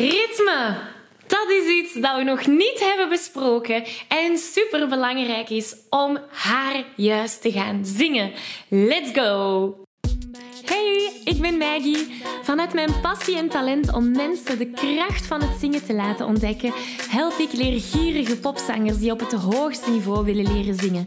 Ritme. Dat is iets dat we nog niet hebben besproken en superbelangrijk is om haar juist te gaan zingen. Let's go! Hey, ik ben Maggie. Vanuit mijn passie en talent om mensen de kracht van het zingen te laten ontdekken, help ik leergierige popzangers die op het hoogste niveau willen leren zingen.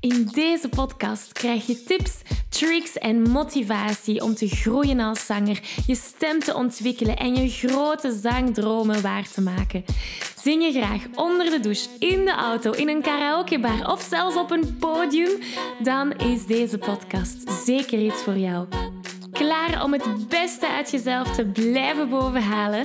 In deze podcast krijg je tips, tricks en motivatie om te groeien als zanger, je stem te ontwikkelen en je grote zangdromen waar te maken. Zing je graag onder de douche, in de auto, in een karaokebar of zelfs op een podium? Dan is deze podcast zeker iets voor jou. Klaar om het beste uit jezelf te blijven bovenhalen?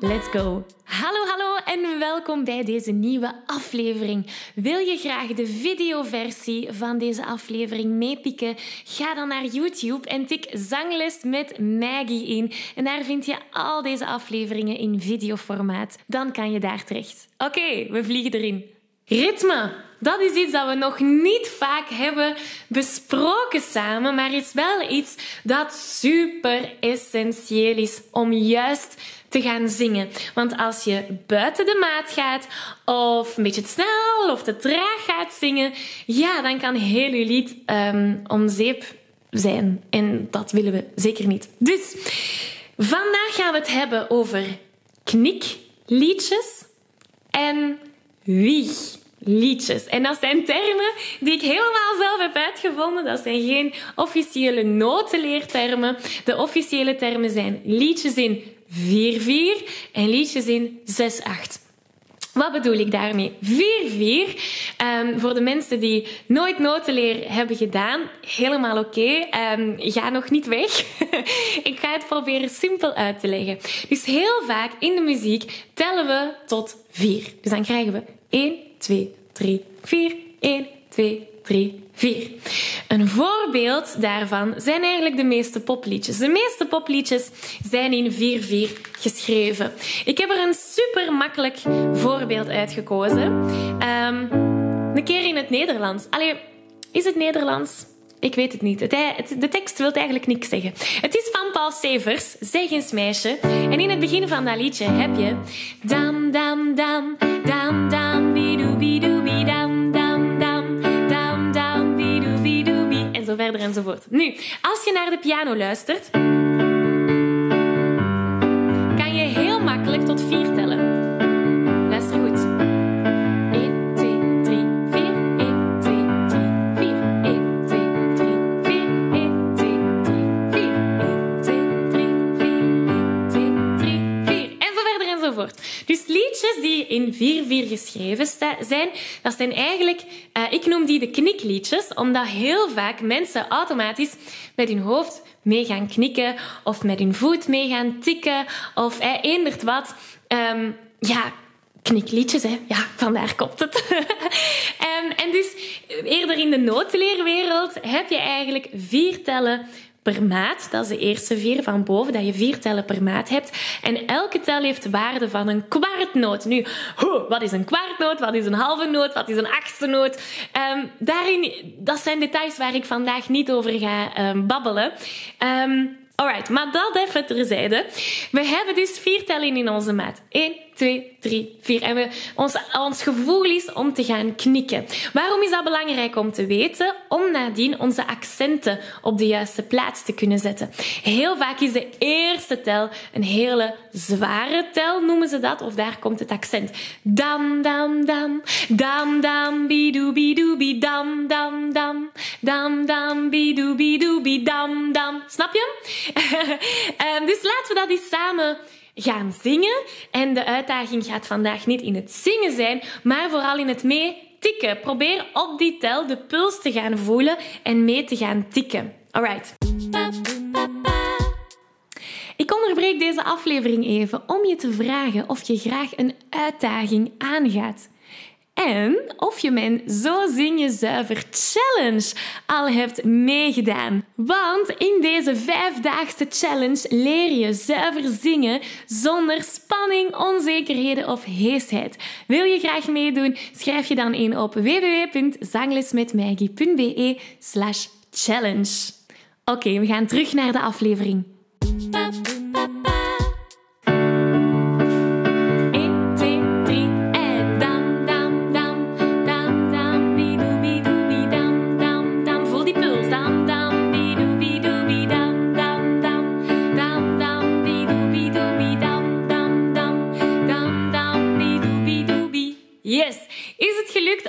Let's go! Hallo en welkom bij deze nieuwe aflevering. Wil je graag de videoversie van deze aflevering meepikken? Ga dan naar YouTube en tik Zangles met Maggie in. En daar vind je al deze afleveringen in videoformaat. Dan kan je daar terecht. Oké, we vliegen erin. Ritme, dat is iets dat we nog niet vaak hebben besproken samen, maar is wel iets dat super essentieel is om juist te gaan zingen. Want als je buiten de maat gaat of een beetje te snel of te traag gaat zingen, ja, dan kan heel je lied om zeep zijn. En dat willen we zeker niet. Dus, vandaag gaan we het hebben over knikliedjes en wieg liedjes. En dat zijn termen die ik helemaal zelf heb uitgevonden. Dat zijn geen officiële notenleertermen. De officiële termen zijn liedjes in 4-4 en liedjes in 6-8. Wat bedoel ik daarmee? 4-4. Voor de mensen die nooit notenleer hebben gedaan, helemaal oké. Ga nog niet weg. Ik ga het proberen simpel uit te leggen. Dus heel vaak in de muziek tellen we tot 4. Dus dan krijgen we 1, 2, 3, 4. 1, 2, 3, 4. Een voorbeeld daarvan zijn eigenlijk de meeste popliedjes. De meeste popliedjes zijn in 4-4 geschreven. Ik heb er een super makkelijk voorbeeld uitgekozen. Een keer in het Nederlands. Allee, is het Nederlands? Ik weet het niet. De tekst wil eigenlijk niks zeggen. Het is van Paul Severs, Zeg eens meisje. En in het begin van dat liedje heb je... Dam, dam, dam, dam, dam, bidoe, bidam, dam, dam, dam, dam, bidoe, bidoe, bi. En zo verder enzovoort. Nu, als je naar de piano luistert, kan je heel makkelijk tot 4 tellen. Luister goed. Dus liedjes die in 4-4 geschreven zijn, dat zijn eigenlijk, ik noem die de knikliedjes, omdat heel vaak mensen automatisch met hun hoofd mee gaan knikken of met hun voet mee gaan tikken of eendert wat. Knikliedjes, hè? Ja, vandaar komt het. En dus eerder in de notenleerwereld heb je eigenlijk 4 tellen per maat, dat is de eerste 4 van boven, dat je 4 tellen per maat hebt. En elke tel heeft de waarde van een kwartnoot. Nu, wat is een kwartnoot? Wat is een halve noot? Wat is een achtste noot? Dat zijn details waar ik vandaag niet over ga babbelen. Alright, maar dat even terzijde. We hebben dus 4 tellen in onze maat. 1, 2, 3, 4. En ons gevoel is om te gaan knikken. Waarom is dat belangrijk om te weten? Om nadien onze accenten op de juiste plaats te kunnen zetten. Heel vaak is de eerste tel een hele zware tel, noemen ze dat. Of daar komt het accent. Dam, dam, dam. Dam, dam, bidoe, bidoe, bidam, dam, dam. Dam, dam, bidoe, bidoe, bidam, dam. Snap je? Dus laten we dat eens samen gaan zingen. En de uitdaging gaat vandaag niet in het zingen zijn, maar vooral in het meetikken. Probeer op die tel de puls te gaan voelen en mee te gaan tikken. Alright. Ik onderbreek deze aflevering even om je te vragen of je graag een uitdaging aangaat. En of je mijn Zo Zingen Zuiver Challenge al hebt meegedaan. Want in deze 5-daagse challenge leer je zuiver zingen zonder spanning, onzekerheden of heesheid. Wil je graag meedoen? Schrijf je dan in op www.zanglesmetmaggie.be/challenge. Oké, we gaan terug naar de aflevering.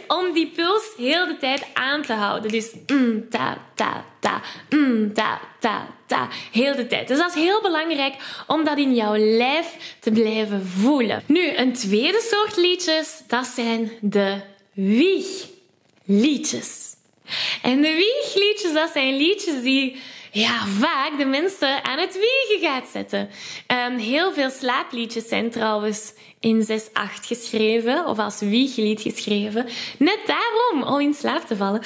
Om die puls heel de tijd aan te houden. Dus ta, ta, ta, ta, ta, ta. Heel de tijd. Dus dat is heel belangrijk om dat in jouw lijf te blijven voelen. Nu, een tweede soort liedjes, dat zijn de wiegliedjes. En de wiegliedjes, dat zijn liedjes die... ja, vaak de mensen aan het wiegen gaat zetten. Heel veel slaapliedjes zijn trouwens in 6-8 geschreven of als wieglied geschreven. Net daarom, om in slaap te vallen.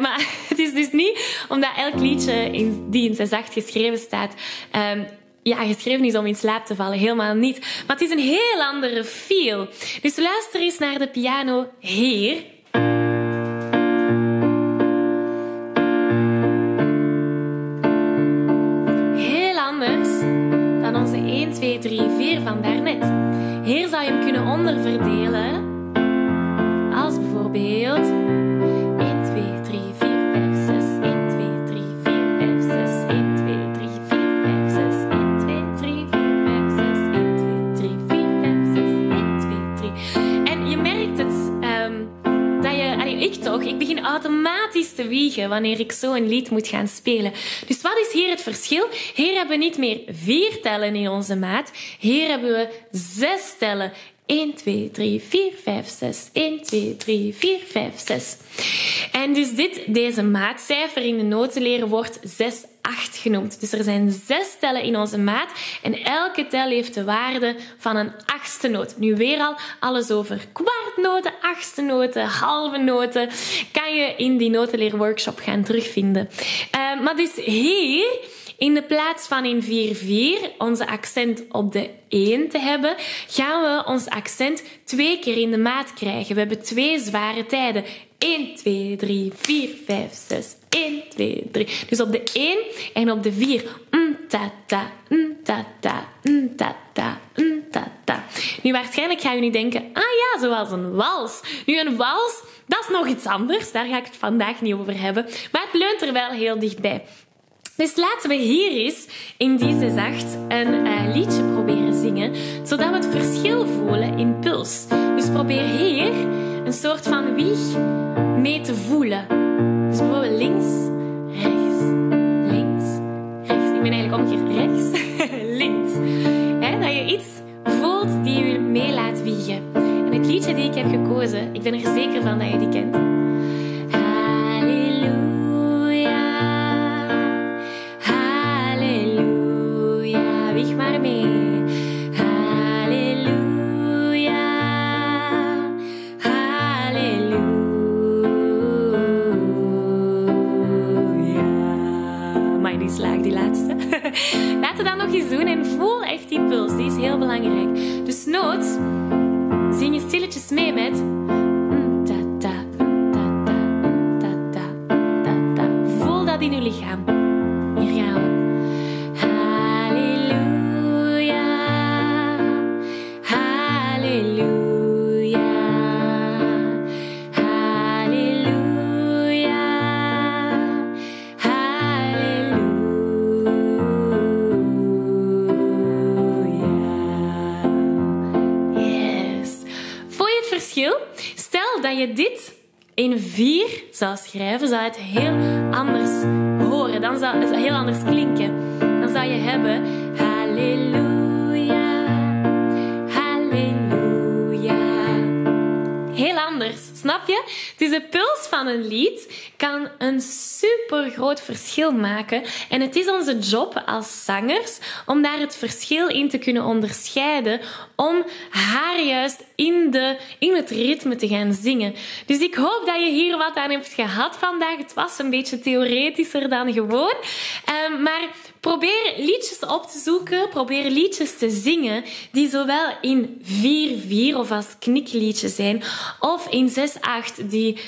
Maar het is dus niet omdat elk liedje die in 6-8 geschreven staat... geschreven is om in slaap te vallen. Helemaal niet. Maar het is een heel andere feel. Dus luister eens naar de piano hier... dan onze 1, 2, 3, 4 van daarnet. Hier zou je hem kunnen onderverdelen. Als bijvoorbeeld 1, 2, 3, 4, 5, 6, 1, 2, 3, 4, 5, 6, 1, 2, 3, 4, 5, 6, 1, 2, 3, 4, 5, 6, 1, 2, 3, 4, 5, 6, 1, 2, 3. En je merkt het, dat je... Ik begin automatisch te wiegen wanneer ik zo'n lied moet gaan spelen. Dus wat is hier het verschil? Hier hebben we niet meer 4 tellen in onze maat. Hier hebben we 6 tellen. 1, 2, 3, 4, 5, 6. 1, 2, 3, 4, 5, 6. En dus deze maatcijfer in de notenleer wordt 6, 8 genoemd. Dus er zijn 6 tellen in onze maat en elke tel heeft de waarde van een 8e noot. Nu weer alles over kwartnoten, 8e noten, halve noten, kan je in die notenleerworkshop gaan terugvinden. Maar dus hier... in de plaats van in 4-4 onze accent op de 1 te hebben, gaan we ons accent 2 keer in de maat krijgen. We hebben 2 zware tijden. 1, 2, 3, 4, 5, 6. 1, 2, 3. Dus op de 1 en op de 4. Ta, ta, ta, ta, ta, ta, ta, ta. Nu, waarschijnlijk ga je nu denken, zoals een wals. Nu, een wals, dat is nog iets anders. Daar ga ik het vandaag niet over hebben. Maar het leunt er wel heel dichtbij. Dus laten we hier eens in die 6-8 een liedje proberen zingen, zodat we het verschil voelen in puls. Dus probeer hier een soort van wieg mee te voelen. Dus bijvoorbeeld links, rechts. Ik ben eigenlijk omgekeerd. Rechts, links. Dat je iets voelt die je mee laat wiegen. En het liedje die ik heb gekozen, ik ben er zeker van dat je die kent. Dit in 4 zou schrijven, zou het heel anders horen. Dan zou het heel anders klinken. Dan zou je hebben... halleluja, halleluja. Heel anders, snap je? Dus de puls van een lied kan een super groot verschil maken. En het is onze job als zangers om daar het verschil in te kunnen onderscheiden. Om haar juist in het ritme te gaan zingen. Dus ik hoop dat je hier wat aan hebt gehad vandaag. Het was een beetje theoretischer dan gewoon. Maar probeer liedjes op te zoeken, probeer liedjes te zingen die zowel in 4-4 of als knikliedjes zijn, of in 6-8 die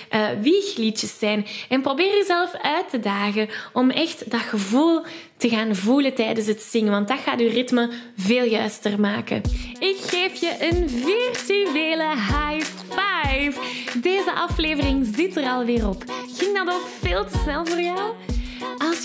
wiegliedjes zijn. En probeer jezelf uit te dagen om echt dat gevoel te gaan voelen tijdens het zingen, want dat gaat je ritme veel juister maken. Ik geef je een virtuele high five. Deze aflevering zit er alweer op. Ging dat ook veel te snel voor jou? Als